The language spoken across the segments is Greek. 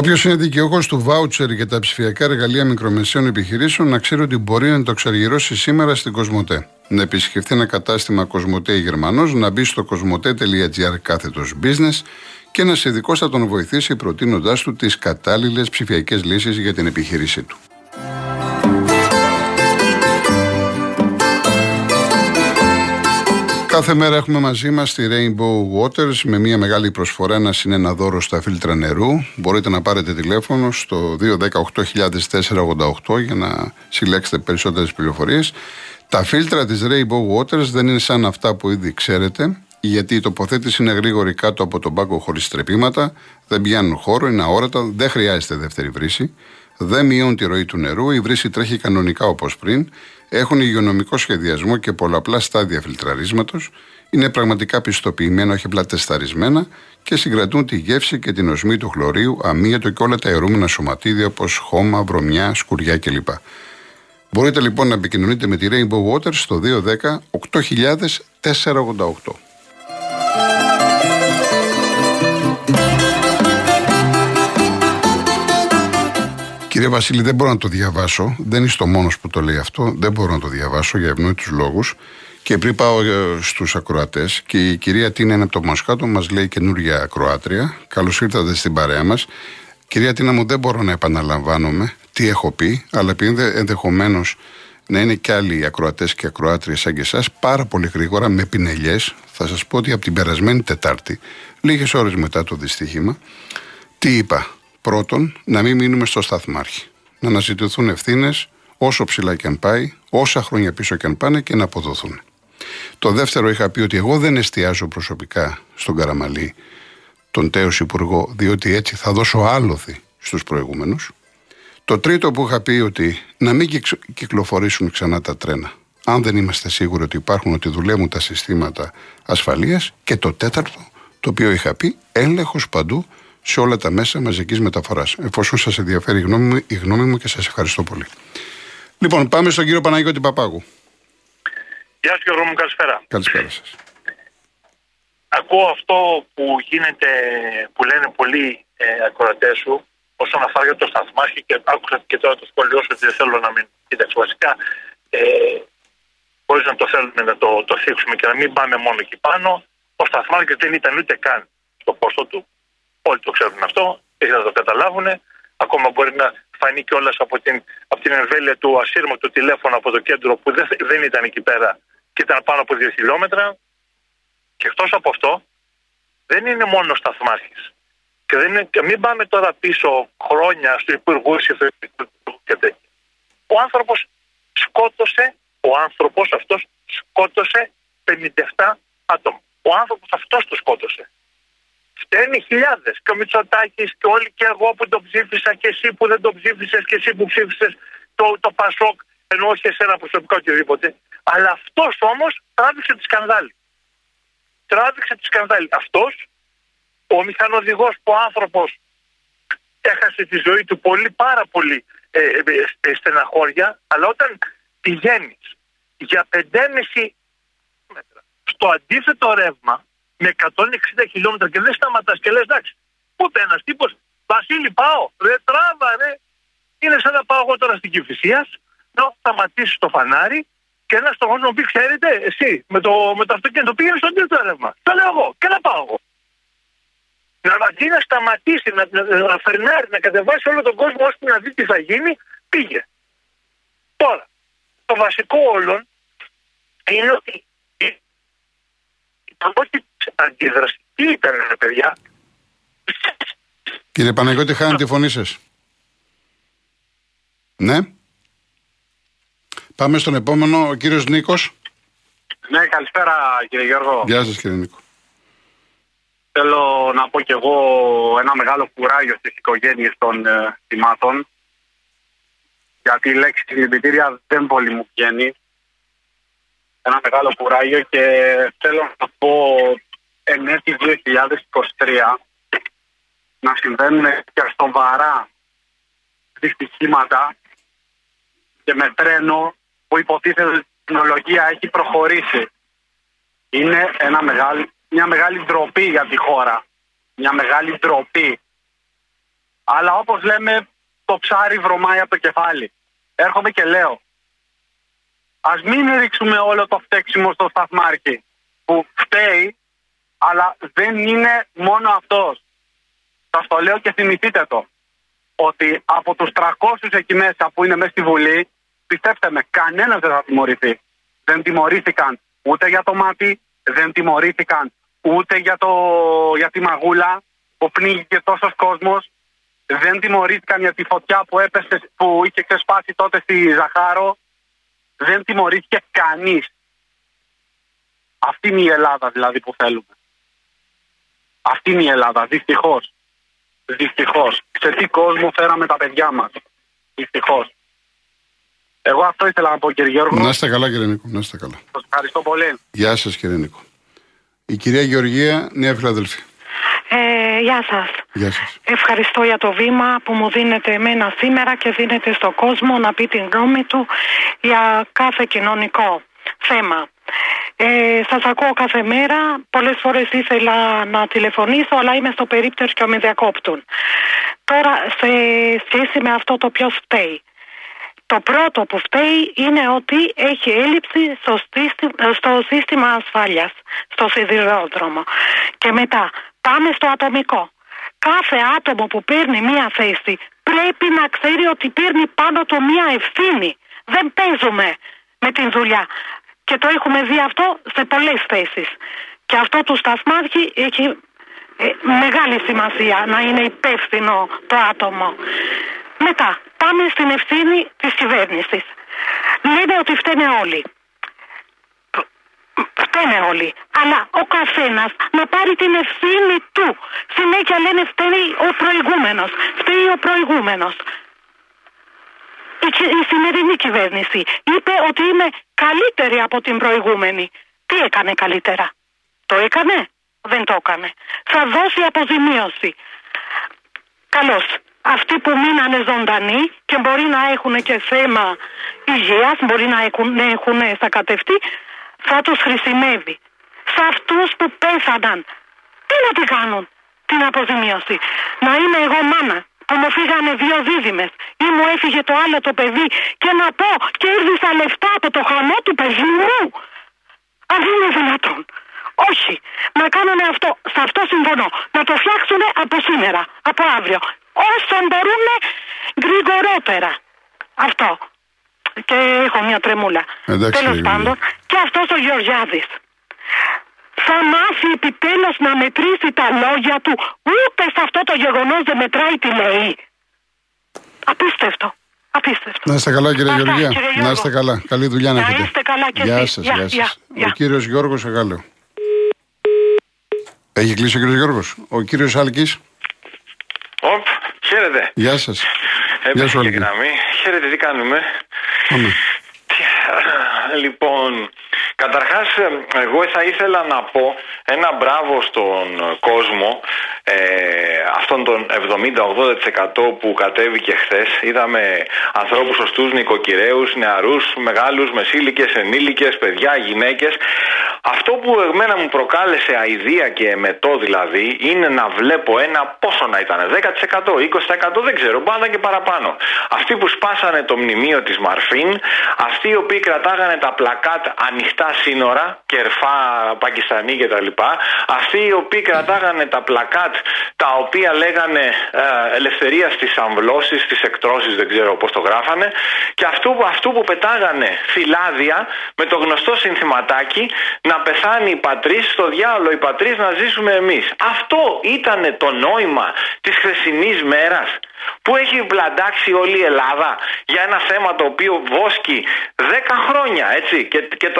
Όποιος είναι δικαιούχος του βάουτσερ για τα ψηφιακά εργαλεία μικρομεσαίων επιχειρήσεων, να ξέρει ότι μπορεί να το εξαργυρώσει σήμερα στην Κοσμοτέ. Να επισκεφτεί ένα κατάστημα Κοσμοτέ Γερμανός, να μπει στο cosmote.gr/business και ένας ειδικός θα τον βοηθήσει προτείνοντάς του τις κατάλληλες ψηφιακές λύσεις για την επιχείρησή του. Κάθε μέρα έχουμε μαζί μας τη Rainbow Waters με μια μεγάλη προσφορά, ένα συν ένα δώρο στα φίλτρα νερού. Μπορείτε να πάρετε τηλέφωνο στο 218.488 για να συλλέξετε περισσότερες πληροφορίες. Τα φίλτρα της Rainbow Waters δεν είναι σαν αυτά που ήδη ξέρετε, γιατί η τοποθέτηση είναι γρήγορη κάτω από τον πάγκο χωρίς τρεπήματα, δεν πιάνουν χώρο, είναι αόρατα, δεν χρειάζεται δεύτερη βρύση. Δεν μειώνουν τη ροή του νερού, η βρύση τρέχει κανονικά όπως πριν, έχουν υγειονομικό σχεδιασμό και πολλαπλά στάδια φιλτραρίσματος, είναι πραγματικά πιστοποιημένα, όχι απλά τεσταρισμένα και συγκρατούν τη γεύση και την οσμή του χλωρίου, αμύατο και όλα τα αερούμενα σωματίδια όπως χώμα, βρωμιά, σκουριά κλπ. Μπορείτε λοιπόν να επικοινωνείτε με τη Rainbow Waters στο 210 8.488. Κύριε Βασίλη, δεν μπορώ να το διαβάσω. Δεν είσαι το μόνος που το λέει αυτό. Δεν μπορώ να το διαβάσω για ευνόητους λόγους. Και πριν πάω στους ακροατές, και η κυρία Τίνα είναι από το Μασκάτο, μας λέει καινούργια ακροάτρια. Καλώς ήρθατε στην παρέα μας. Κυρία Τίνα μου, δεν μπορώ να επαναλαμβάνομαι τι έχω πει, αλλά επειδή ενδεχομένως να είναι κι άλλοι ακροατές και ακροάτριες σαν και εσάς, πάρα πολύ γρήγορα με πινελιές, θα σας πω ότι από την περασμένη Τετάρτη, λίγες ώρες μετά το δυστύχημα, τι είπα. Πρώτον, να μην μείνουμε στο σταθμάρχη. Να αναζητηθούν ευθύνες όσο ψηλά και αν πάει, όσα χρόνια πίσω και αν πάνε και να αποδοθούν. Το δεύτερο, είχα πει ότι εγώ δεν εστιάζω προσωπικά στον Καραμαλή, τον τέος υπουργό, διότι έτσι θα δώσω άλοθη στους προηγούμενους. Το τρίτο που είχα πει, ότι να μην κυκλοφορήσουν ξανά τα τρένα, αν δεν είμαστε σίγουροι ότι υπάρχουν, ότι δουλεύουν τα συστήματα ασφαλείας. Και το τέταρτο, το οποίο είχα πει, έλεγχος παντού σε όλα τα μέσα μαζικής μεταφοράς. Εφόσον σας ενδιαφέρει η γνώμη μου και σας ευχαριστώ πολύ. Λοιπόν, πάμε στον κύριο Παναγιώτη Παπάγου. Γεια σας, Γιώργο μου, καλησπέρα. Καλησπέρα σας. Ακούω αυτό που γίνεται, που λένε πολλοί ακροατές σου, όσον αφορά για το σταθμάρχη, και άκουσα και τώρα το σχόλιο σου ότι δεν θέλω να μην. Κοίταξε, βασικά, χωρίς να το θέλουμε να το θίξουμε και να μην πάμε μόνο εκεί πάνω, ο σταθμάρχης δεν ήταν ούτε καν στο πόστο του. Όλοι το ξέρουν αυτό, δεν θα το καταλάβουν. Ακόμα μπορεί να φανεί κιόλας από την εμβέλεια του ασύρματου τηλέφωνο από το κέντρο που δεν ήταν εκεί πέρα και ήταν πάνω από 2 χιλιόμετρα. Και εκτός από αυτό, δεν είναι μόνο σταθμάρχης. Και μην πάμε τώρα πίσω χρόνια στους υπουργούς και τέτοια. Ο άνθρωπος αυτός σκότωσε 57 άτομα. Ο άνθρωπος αυτός το σκότωσε. Φταίνει χιλιάδες. Και ο Μητσοτάκης και όλοι, και εγώ που τον ψήφισα, και εσύ που δεν τον ψήφισες, και εσύ που ψήφισες το Πασόκ, ενώ όχι εσένα προσωπικά οτιδήποτε. Αλλά αυτός όμως τράβηξε τη σκανδάλη. Αυτός, ο μηχανοδηγός, που ο άνθρωπος έχασε τη ζωή του πάρα πολύ στεναχώρια, αλλά όταν πηγαίνεις για 5,5 μέτρα στο αντίθετο ρεύμα, με 160 χιλιόμετρα και δεν σταματάς και λες, εντάξει, πού είπε ένας τύπος, Βασίλη, πάω, ρε, τράβα, ρε. Είναι σαν να πάω εγώ τώρα στην Κηφισία, να σταματήσεις το φανάρι και ένας στοχός μου πει, ξέρετε, εσύ με το αυτοκίνητο πήγαινε στον τρίτο ρεύμα. Το λέω εγώ και να πάω εγώ. Αντί να σταματήσει, να φρενάρει, να κατεβάσει όλο τον κόσμο ώστε να δει τι θα γίνει, πήγε. Τώρα, το βασικό όλων είναι ότι όχι αντίδραση. Τι ήταν, ρε παιδιά. Κύριε Παναγιώτη, χάνει τη φωνή σας. Ναι. Πάμε στον επόμενο, ο κύριος Νίκος. Ναι, καλησπέρα κύριε Γιώργο. Γεια σας κύριε Νίκο. Θέλω να πω κι εγώ ένα μεγάλο κουράγιο στις οικογένειες των θυμάτων. Γιατί η λέξη συλληπιτήρια δεν πολύ μου βγαίνει. Ένα μεγάλο κουράγιο, και θέλω να πω εν έτη 2023 να συμβαίνουν και σοβαρά δυστυχήματα και με τρένο που υποτίθεται ότι η τεχνολογία έχει προχωρήσει. Είναι μια μεγάλη ντροπή για τη χώρα. Μια μεγάλη ντροπή. Αλλά όπως λέμε, το ψάρι βρωμάει από το κεφάλι. Έρχομαι και λέω, ας μην ρίξουμε όλο το φταίξιμο στο σταθμάρχη που φταίει, αλλά δεν είναι μόνο αυτός. Σας το λέω και θυμηθείτε το, ότι από τους 300 εκεί μέσα που είναι μέσα στη Βουλή, πιστέψτε με, κανένας δεν θα τιμωρηθεί. Δεν τιμωρήθηκαν ούτε για το Μάτι, δεν τιμωρήθηκαν ούτε για τη Μαγούλα που πνίγηκε τόσος κόσμος, δεν τιμωρήθηκαν για τη φωτιά που είχε ξεσπάσει τότε στη Ζαχάρο. Δεν τιμωρήθηκε κανείς. Αυτή είναι η Ελλάδα δηλαδή που θέλουμε. Αυτή είναι η Ελλάδα, δυστυχώς. Δυστυχώς. Σε τι κόσμο φέραμε τα παιδιά μας. Δυστυχώς. Εγώ αυτό ήθελα να πω, κύριε Γιώργο. Να είστε καλά, κύριε Νίκο. Να είστε καλά. Σας ευχαριστώ πολύ. Γεια σας, κύριε Νίκο. Η κυρία Γεωργία, Νέα Φιλαδέλφια. Γεια σας. Γεια σας. Ευχαριστώ για το βήμα που μου δίνετε εμένα σήμερα και δίνετε στον κόσμο να πει την γνώμη του για κάθε κοινωνικό θέμα. Σας ακούω κάθε μέρα. Πολλές φορές ήθελα να τηλεφωνήσω, αλλά είμαι στο περίπτερο και με διακόπτουν. Τώρα, σε σχέση με αυτό το ποιος φταίει. Το πρώτο που φταίει είναι ότι έχει έλλειψη στο σύστημα ασφάλειας, στο σιδηρόδρομο. Και μετά πάμε στο ατομικό. Κάθε άτομο που παίρνει μία θέση πρέπει να ξέρει ότι παίρνει πάνω του μία ευθύνη. Δεν παίζουμε με την δουλειά. Και το έχουμε δει αυτό σε πολλές θέσεις. Και αυτό του σταθμάρχη έχει μεγάλη σημασία, να είναι υπεύθυνο το άτομο. Μετά πάμε στην ευθύνη της κυβέρνησης. Λένε ότι φταίνε όλοι. Φταίνε όλοι. Αλλά ο καθένας να πάρει την ευθύνη του. Συνέχεια λένε φταίει ο προηγούμενος. Φταίει ο προηγούμενος. Η σημερινή κυβέρνηση είπε ότι είμαι καλύτερη από την προηγούμενη. Τι έκανε καλύτερα? Το έκανε? Δεν το έκανε. Θα δώσει αποζημίωση. Καλώς. Αυτοί που μείνανε ζωντανοί και μπορεί να έχουν και θέμα υγείας, μπορεί να έχουν κατευτεί, θα τους χρησιμεύει. Σε αυτούς που πέθαναν, τι να τη κάνουν την αποζημίωση? Να είμαι εγώ μάνα που μου φύγανε 2 δίδυμες ή μου έφυγε το άλλο το παιδί και να πω κέρδισα λεφτά από το χαμό του παιδιού μου? Αν είναι δυνατόν. Όχι. Να κάνουν αυτό. Σε αυτό συμφωνώ. Να το φτιάξουν από σήμερα, από αύριο. Όσον μπορούν γρηγορότερα. Αυτό. Και έχω μια τρεμούλα. Τέλος πάντων. Και αυτός ο Γεωργιάδης θα μάθει επιτέλους να μετρήσει τα λόγια του. Ούτε σε αυτό το γεγονός δεν μετράει τη λέει. Απίστευτο. Απίστευτο. Να είστε καλά, κύριε Γεωργιά. Να είστε καλά. Καλή δουλειά να έχετε. Να είστε καλά και γεια σας. Ο κύριος Γιώργος Αγάλαιο. Έχει κλείσει ο κύριος Γιώργος. Ο κύριος Άλκης. Οπ, χαίρετε. Γεια σας. Γεια σου, Άλκη. Χαίρετε, τι κάνουμε. Λοιπόν, καταρχάς εγώ θα ήθελα να πω ένα μπράβο στον κόσμο, αυτόν τον 70-80% που κατέβηκε χθες. Είδαμε ανθρώπους σωστούς, νοικοκυρέους, νεαρούς, μεγάλους, μεσήλικες, ενήλικες, παιδιά, γυναίκες. Αυτό που εμένα μου προκάλεσε αηδία και εμετό δηλαδή είναι να βλέπω ένα πόσο να ήταν, 10%, 20%, δεν ξέρω, πάντα και παραπάνω. Αυτοί που σπάσανε το μνημείο της Μαρφίν, αυτοί οι οποίοι κρατάγανε τα πλακάτ ανοιχτά σύνορα, κερφά, Πακιστανοί κτλ. Αυτοί οι οποίοι κρατάγανε τα πλακάτ τα οποία λέγανε ελευθερία στις αμβλώσεις, στις εκτρώσεις, δεν ξέρω πώς το γράφανε, και αυτού που πετάγανε φυλάδια με το γνωστό συνθηματάκι να πεθάνει η πατρίς, στο διάολο η πατρίς, να ζήσουμε εμείς. Αυτό ήταν το νόημα της χθεσινής μέρας που έχει μπλαντάξει όλη η Ελλάδα για ένα θέμα το οποίο βόσκει 10 χρόνια, έτσι, και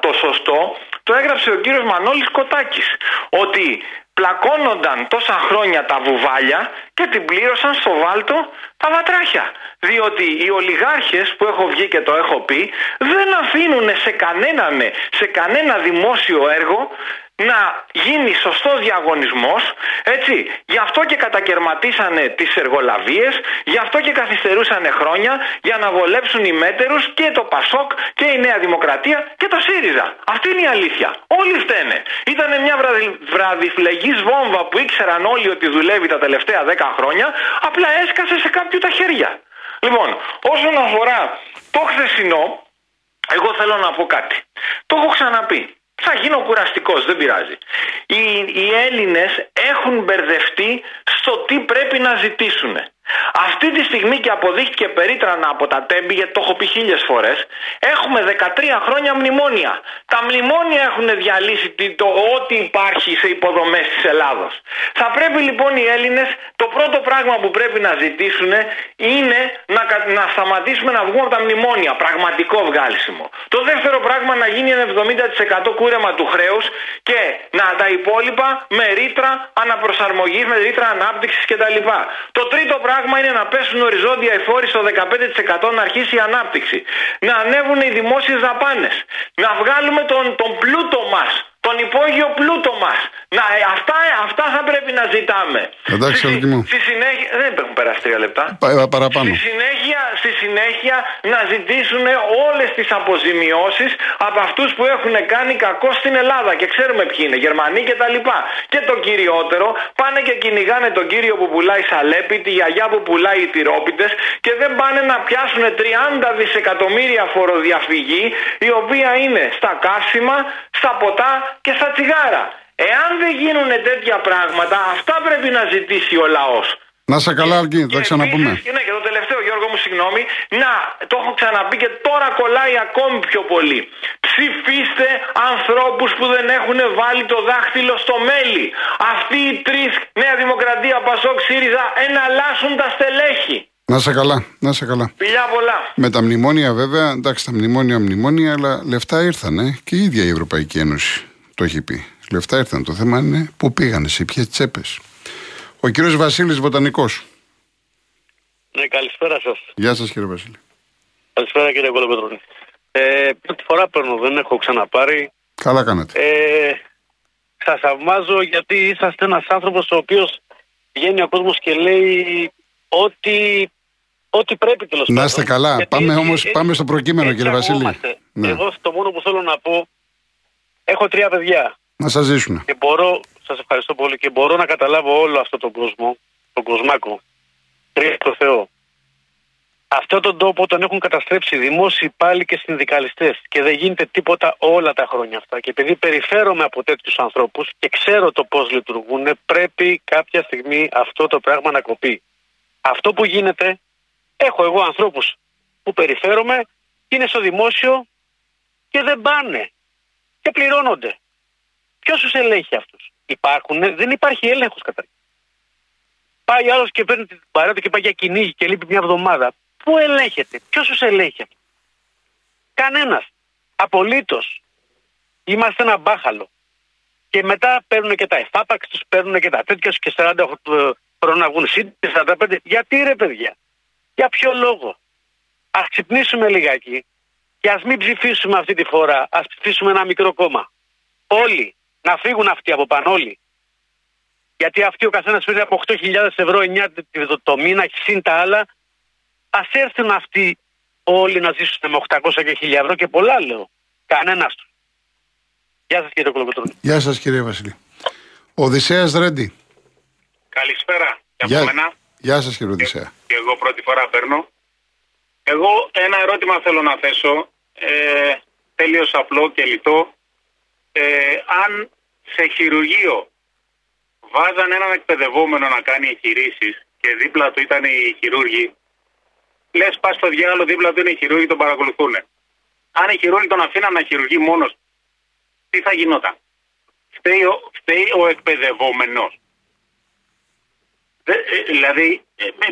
το σωστό το έγραψε ο κύριος Μανώλης Κοτάκης, ότι πλακώνονταν τόσα χρόνια τα βουβάλια και την πλήρωσαν στο βάλτο τα βατράχια. Διότι οι ολιγάρχες, που έχω βγει και το έχω πει, δεν αφήνουν σε κανένα δημόσιο έργο να γίνει σωστός διαγωνισμός, έτσι. Γι' αυτό και κατακαιρματίσανε τις εργολαβίες, γι' αυτό και καθυστερούσανε χρόνια για να βολέψουν οι μέτερους και το ΠΑΣΟΚ και η Νέα Δημοκρατία και το ΣΥΡΙΖΑ. Αυτή είναι η αλήθεια. Όλοι φταίνε. Ήτανε μια βραδιφλεγής βόμβα που ήξεραν όλοι ότι δουλεύει τα τελευταία 10 χρόνια, απλά έσκασε σε κάποιου τα χέρια. Λοιπόν, όσον αφορά το χθεσινό, εγώ θέλω να πω κάτι. Το έχω ξαναπεί. Θα γίνω κουραστικός, δεν πειράζει. Οι Έλληνες έχουν μπερδευτεί στο τι πρέπει να ζητήσουν. Αυτή τη στιγμή, και αποδείχτηκε περίτρανα από τα Τέμπη, γιατί το έχω πει 1000 φορές, έχουμε 13 χρόνια μνημόνια. Τα μνημόνια έχουν διαλύσει ό,τι υπάρχει σε υποδομές της Ελλάδος. Θα πρέπει λοιπόν οι Έλληνες, το πρώτο πράγμα που πρέπει να ζητήσουν είναι να σταματήσουμε να βγούμε από τα μνημόνια. Πραγματικό βγάλσιμο. Το δεύτερο πράγμα να γίνει ένα 70% κούρεμα του χρέους και να τα υπόλοιπα με ρήτρα αναπροσαρμογής, με ρήτρα ανάπτυξης κτλ. Το τρίτο πράγμα είναι να πέσουν οριζόντια οι φόροι στο 15%, να αρχίσει η ανάπτυξη, να ανέβουν οι δημόσιες δαπάνες, να βγάλουμε τον πλούτο μας, τον υπόγειο πλούτο μας. Αυτά θα πρέπει να ζητάμε. Εντάξει, στη συνέχεια, δεν έχουν περάσει 3 λεπτά. Παραπάνω. Στη συνέχεια να ζητήσουν όλες τις αποζημιώσεις από αυτούς που έχουν κάνει κακό στην Ελλάδα, και ξέρουμε ποιοι είναι, Γερμανοί και τα λοιπά. Και το κυριότερο, πάνε και κυνηγάνε τον κύριο που πουλάει σαλέπι, τη γιαγιά που πουλάει τυρόπιτες, και δεν πάνε να πιάσουν 30 δισεκατομμύρια φοροδιαφυγή, η οποία είναι στα καύσιμα, στα ποτά και στα τσιγάρα. Εάν δεν γίνουν τέτοια πράγματα, αυτά πρέπει να ζητήσει ο λαός. Να σε καλά, Αρκή, θα ξαναπούμε. Ναι, και το τελευταίο, Γιώργο μου, συγγνώμη, το έχω ξαναπεί και τώρα κολλάει ακόμη πιο πολύ. Ψηφίστε ανθρώπους που δεν έχουν βάλει το δάχτυλο στο μέλι. Αυτοί οι τρεις, Νέα Δημοκρατία, Πασόκ, ΣΥΡΙΖΑ, εναλλάσσουν τα στελέχη. Να σε καλά, να σε καλά. Φιλιά πολλά. Με τα μνημόνια, βέβαια, εντάξει, τα μνημόνια, αλλά λεφτά ήρθανε, και η ίδια η Ευρωπαϊκή Ένωση το έχει πει. Λεφτά ήρθαν. Το θέμα είναι πού πήγανε, σε ποιες τσέπες. Ο κύριος Βασίλης, Βοτανικός. Ναι, καλησπέρα σας. Γεια σας, κύριε Βασίλη. Καλησπέρα, κύριε Κολοκοτρώνη. Πρώτη φορά παίρνω, δεν έχω ξαναπάρει. Καλά κάνατε. Σας θαυμάζω, γιατί είσαστε ένας άνθρωπος ο οποίος βγαίνει ο κόσμος και λέει ό,τι πρέπει, τέλος πάντων. Να είστε καλά. Γιατί πάμε στο προκείμενο, κύριε Βασίλη. Ναι. Εγώ το μόνο που θέλω να πω, έχω 3 παιδιά. Να σας ζήσουν. Και μπορώ, σας ευχαριστώ πολύ, και μπορώ να καταλάβω όλο αυτό τον κόσμο, τον κοσμάκο. Τρία στο Θεό. Αυτόν τον τόπο τον έχουν καταστρέψει δημόσιοι πάλι και συνδικαλιστές. Και δεν γίνεται τίποτα όλα τα χρόνια αυτά. Και επειδή περιφέρομαι από τέτοιους ανθρώπους και ξέρω το πώς λειτουργούν, πρέπει κάποια στιγμή αυτό το πράγμα να κοπεί. Αυτό που γίνεται, έχω εγώ ανθρώπους που περιφέρομαι, είναι στο δημόσιο και δεν πάνε. Και πληρώνονται. Ποιος τους ελέγχει αυτούς? Υπάρχουνε, δεν υπάρχει έλεγχος καταρχήν. Πάει άλλος και παίρνει την παρέα του και πάει για κυνήγι και λείπει 1 εβδομάδα. Πού ελέγχεται, ποιος τους ελέγχει αυτούς? Κανένας. Απολύτως. Είμαστε ένα μπάχαλο. Και μετά παίρνουν και τα εφάπαξ τους, παίρνουν και τα τέτοια τους, και 40 χρόνια να βγουν σύντομα, 45. Γιατί ρε παιδιά, για ποιο λόγο? Ας ξυπνήσουμε λιγάκι και ας μην ψηφίσουμε αυτή τη φορά, ας ψηφίσουμε ένα μικρό κόμμα. Όλοι. Να φύγουν αυτοί από πάνω, όλοι. Γιατί αυτοί ο καθένας παίρνει από 8.000 ευρώ 9 το μήνα, συν τα άλλα. Ας έρθουν αυτοί όλοι να ζήσουν με 800 και 1.000 ευρώ και πολλά, λέω. Κανένας τους. Γεια σας, κύριε Κολοκοτρώνη. Γεια σας, κύριε Βασιλή. Οδυσσέας Ρέντι. Καλησπέρα. Γεια σας, κύριε Οδυσσέα. Και εγώ πρώτη φορά παίρνω. Εγώ ένα ερώτημα θέλω να θέσω. Τελείως απλό και λιτό. Αν σε χειρουργείο βάζαν έναν εκπαιδευόμενο να κάνει εγχειρήσεις και δίπλα του ήταν οι χειρούργοι, λες πας στο διάλογο, δίπλα του είναι οι χειρούργοι, τον παρακολουθούν. Αν οι χειρούργοι τον αφήναν να χειρουργεί μόνος, τι θα γινόταν? Φταίει ο εκπαιδευόμενος. Δηλαδή,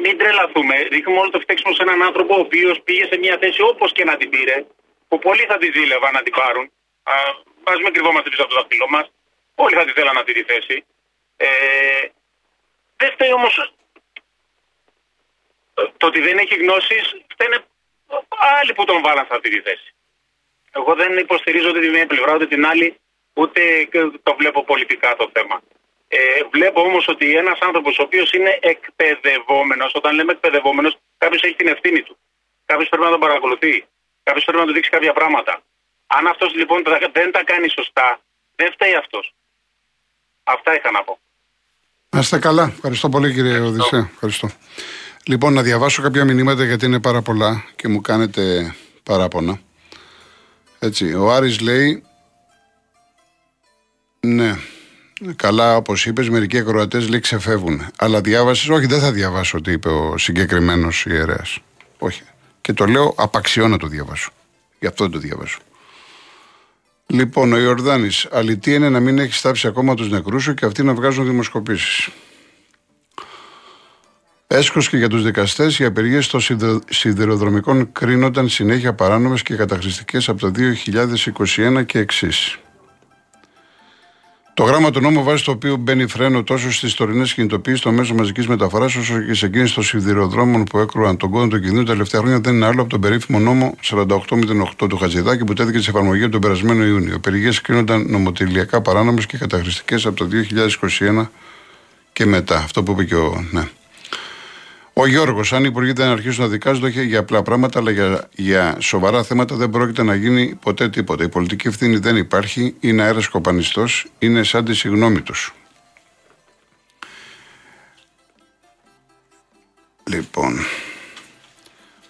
μην τρελαθούμε, ρίχνουμε όλο το φταίξιμο σε έναν άνθρωπο ο οποίος πήγε σε μια θέση, όπως και να την πήρε, που πολλοί θα τη δίλευαν να την πάρουν. Ας μην κρυβόμαστε πίσω από το δάχτυλό μας. Όλοι θα τη θέλαν αυτή τη θέση. Δεν φταίει όμως το ότι δεν έχει γνώσεις. Φταίνε άλλοι που τον βάλαν σε αυτή τη θέση. Εγώ δεν υποστηρίζω ούτε τη μία πλευρά ούτε την άλλη. ούτε το βλέπω πολιτικά το θέμα. Βλέπω όμως ότι ένας άνθρωπος ο οποίος είναι εκπαιδευόμενος, όταν λέμε εκπαιδευόμενος, κάποιος έχει την ευθύνη του. Κάποιος πρέπει να τον παρακολουθεί. Κάποιος πρέπει να του δείξει κάποια πράγματα. Αν αυτός λοιπόν δεν τα κάνει σωστά, δεν φταίει αυτός. Αυτά είχα να πω. Να είστε καλά. Ευχαριστώ πολύ, κύριε Οδυσσέα. Ευχαριστώ. Λοιπόν, να διαβάσω κάποια μηνύματα γιατί είναι πάρα πολλά και μου κάνετε παράπονα. Έτσι, ο Άρης λέει, ναι, καλά όπως είπες, μερικοί ακροατές λέει ξεφεύγουν. Αλλά διάβασες, όχι δεν θα διαβάσω τι είπε ο συγκεκριμένος ιερέας. Όχι. Και το λέω απαξιώ να το διαβάσω. Γι' αυτό το διαβάσω. Λοιπόν, ο Ιορδάνης, αλητή είναι να μην έχεις τάψει ακόμα τους νεκρούς σου και αυτοί να βγάζουν δημοσκοπήσεις. Έσχος και για τους δικαστές, οι απεργίες των σιδηροδρομικών κρίνονταν συνέχεια παράνομες και καταχρηστικές από το 2021 και εξής. Το γράμμα του νόμου βάσει το οποίο μπαίνει φρένο τόσο στις τωρινές κινητοποιήσεις των μέσων μαζικής μεταφοράς όσο και σε εκείνες των σιδηροδρόμων που έκρουαν τον κόδωνα του κινδύνου τα τελευταία χρόνια δεν είναι άλλο από τον περίφημο νόμο 4808 του Χατζηδάκη που τέθηκε σε εφαρμογή τον περασμένο Ιούνιο. Οι απεργίες κρίνονταν νομοτελειακά παράνομες και καταχρηστικές από το 2021 και μετά. Αυτό που είπε και ο. Ναι. Ο Γιώργος, αν οι υπουργοί δεν αρχίσουν να δικάζονται, όχι για απλά πράγματα, αλλά για σοβαρά θέματα δεν πρόκειται να γίνει ποτέ τίποτα. Η πολιτική ευθύνη δεν υπάρχει, είναι αέρας κοπανιστός, είναι σαν τη συγγνώμη τους. Λοιπόν,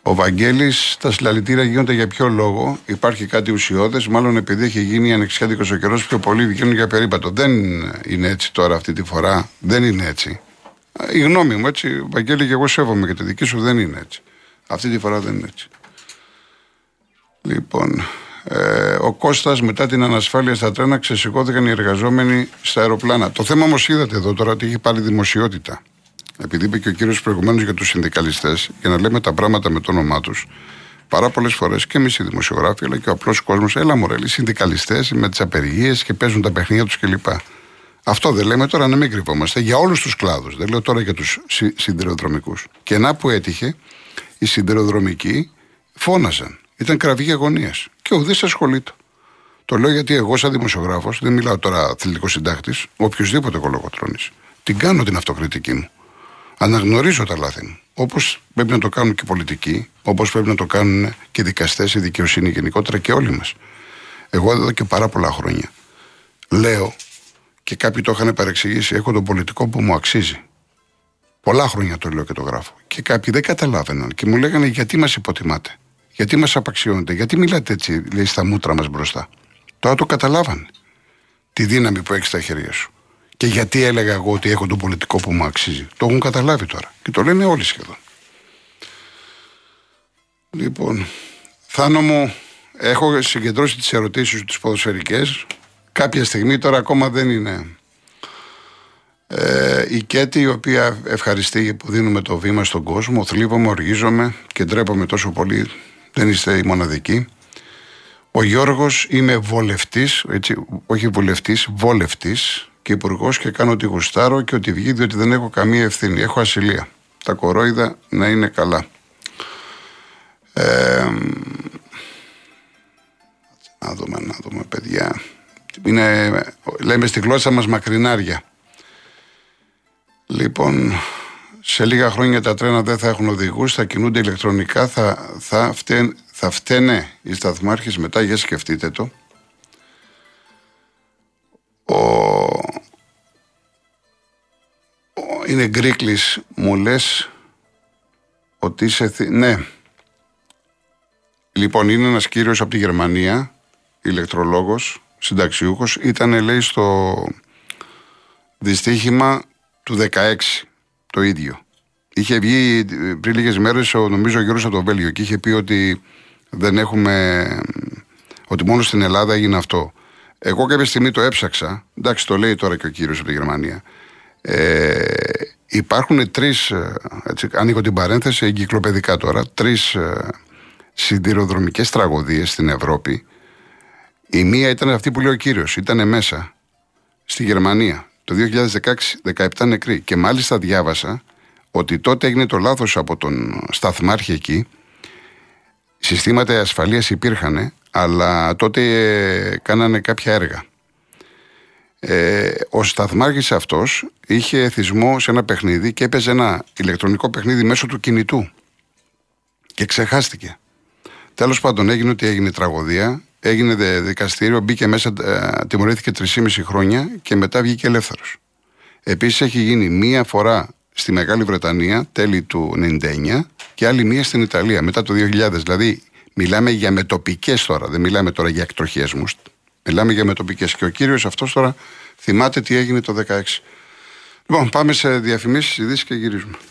ο Βαγγέλης, τα συλλαλητήρια γίνονται για ποιο λόγο, υπάρχει κάτι ουσιώδες, μάλλον επειδή έχει γίνει ανεξιάτικος ο καιρός, πιο πολλοί βγαίνουν για περίπατο. Δεν είναι έτσι τώρα αυτή τη φορά, δεν είναι έτσι. Η γνώμη μου, έτσι, Βαγγέλη, και εγώ σέβομαι και τη δική σου, δεν είναι έτσι. Αυτή τη φορά δεν είναι έτσι. Λοιπόν, ο Κώστας μετά την ανασφάλεια στα τρένα ξεσηκώθηκαν οι εργαζόμενοι στα αεροπλάνα. Το θέμα όμως είδατε εδώ τώρα ότι έχει πάλι δημοσιότητα. Επειδή είπε και ο κύριος προηγουμένως για τους συνδικαλιστές, για να λέμε τα πράγματα με το όνομά τους, πάρα πολλές φορές και εμείς οι δημοσιογράφοι, αλλά και ο απλός κόσμος, έλα μωρέ, οι συνδικαλιστές με τις απεργίες και παίζουν τα παιχνίδια τους κλπ. Αυτό δεν λέμε τώρα, να μην κρυβόμαστε, για όλους τους κλάδους. Δεν λέω τώρα για τους σιδηροδρομικούς. Και να που έτυχε, οι σιδηροδρομικοί φώναζαν. Ήταν κραυγή αγωνίας. Και ο ουδής ασχολείται. Το λέω γιατί εγώ, σαν δημοσιογράφος, δεν μιλάω τώρα αθλητικός συντάκτης, οποιοδήποτε Κολοκοτρώνης. Την κάνω την αυτοκριτική μου. Αναγνωρίζω τα λάθη μου. Όπως πρέπει να το κάνουν και οι πολιτικοί, όπως πρέπει να το κάνουν και οι δικαστές, η δικαιοσύνη γενικότερα και όλοι μας. Εγώ εδώ και πάρα πολλά χρόνια λέω. Και κάποιοι το είχαν παρεξηγήσει. Έχω τον πολιτικό που μου αξίζει. Πολλά χρόνια το λέω και το γράφω. Και κάποιοι δεν καταλάβαιναν και μου λέγανε γιατί μας υποτιμάτε, γιατί μας απαξιώνετε, γιατί μιλάτε έτσι, λέει, στα μούτρα μας μπροστά. Τώρα το καταλάβανε. Τη δύναμη που έχει στα χέρια σου. Και γιατί έλεγα εγώ ότι έχω τον πολιτικό που μου αξίζει. Το έχουν καταλάβει τώρα. Και το λένε όλοι σχεδόν. Λοιπόν, Θάνο μου, έχω συγκεντρώσει τις ερωτήσεις σου τις ποδοσφαιρικές. Κάποια στιγμή, τώρα ακόμα δεν είναι η Κέτη, η οποία ευχαριστεί που δίνουμε το βήμα στον κόσμο. Θλίβομαι, οργίζομαι και ντρέπομαι τόσο πολύ. Δεν είστε οι μοναδικοί. Ο Γιώργος, είμαι βολευτής, έτσι, όχι βουλευτής, βόλευτης και υπουργός και κάνω ότι γουστάρω και ότι βγει διότι δεν έχω καμία ευθύνη. Έχω ασυλία. Τα κορόιδα να είναι καλά. Να δούμε παιδιά. Είναι, λέμε στη γλώσσα μας, μακρινάρια. Λοιπόν, σε λίγα χρόνια τα τρένα δεν θα έχουν οδηγούς, θα κινούνται ηλεκτρονικά, θα φταίνε οι σταθμάρχες μετά, για σκεφτείτε το. Είναι γκρίκλης, μου λες ότι είσαι... Ναι. Λοιπόν, είναι ένας κύριος από τη Γερμανία, ηλεκτρολόγος, συνταξιούχος, ήταν, λέει, στο δυστύχημα του 16 το ίδιο. Είχε βγει πριν λίγες μέρες, νομίζω, ο Γιώργος από το Βέλγιο και είχε πει ότι δεν έχουμε, ότι μόνο στην Ελλάδα έγινε αυτό. Εγώ κάποια στιγμή το έψαξα, εντάξει, το λέει τώρα και ο κύριος από τη Γερμανία. Υπάρχουν τρεις, έτσι, ανοίγω την παρένθεση εγκυκλοπαιδικά τώρα, τρεις σιδηροδρομικές τραγωδίες στην Ευρώπη. Η μία ήταν αυτή που λέει ο κύριος, ήταν μέσα στη Γερμανία το 2016, 17 νεκροί και μάλιστα διάβασα ότι τότε έγινε το λάθος από τον σταθμάρχη εκεί. Συστήματα ασφαλείας υπήρχαν, αλλά τότε κάνανε κάποια έργα. Ο σταθμάρχης αυτός είχε εθισμό σε ένα παιχνίδι και έπαιζε ένα ηλεκτρονικό παιχνίδι μέσω του κινητού και ξεχάστηκε. Τέλος πάντων, έγινε ότι έγινε τραγωδία, έγινε δικαστήριο, μπήκε μέσα, τιμωρήθηκε 3,5 χρόνια και μετά βγήκε ελεύθερος. Επίσης έχει γίνει μία φορά στη Μεγάλη Βρετανία τέλη του 99 και άλλη μία στην Ιταλία μετά το 2000. Δηλαδή μιλάμε για μετοπικές τώρα, δεν μιλάμε τώρα για εκτροχιασμούς. Μιλάμε για μετοπικές και ο κύριος αυτός τώρα θυμάται τι έγινε το 16. Λοιπόν, πάμε σε διαφημίσεις, ειδήσεις και γυρίζουμε.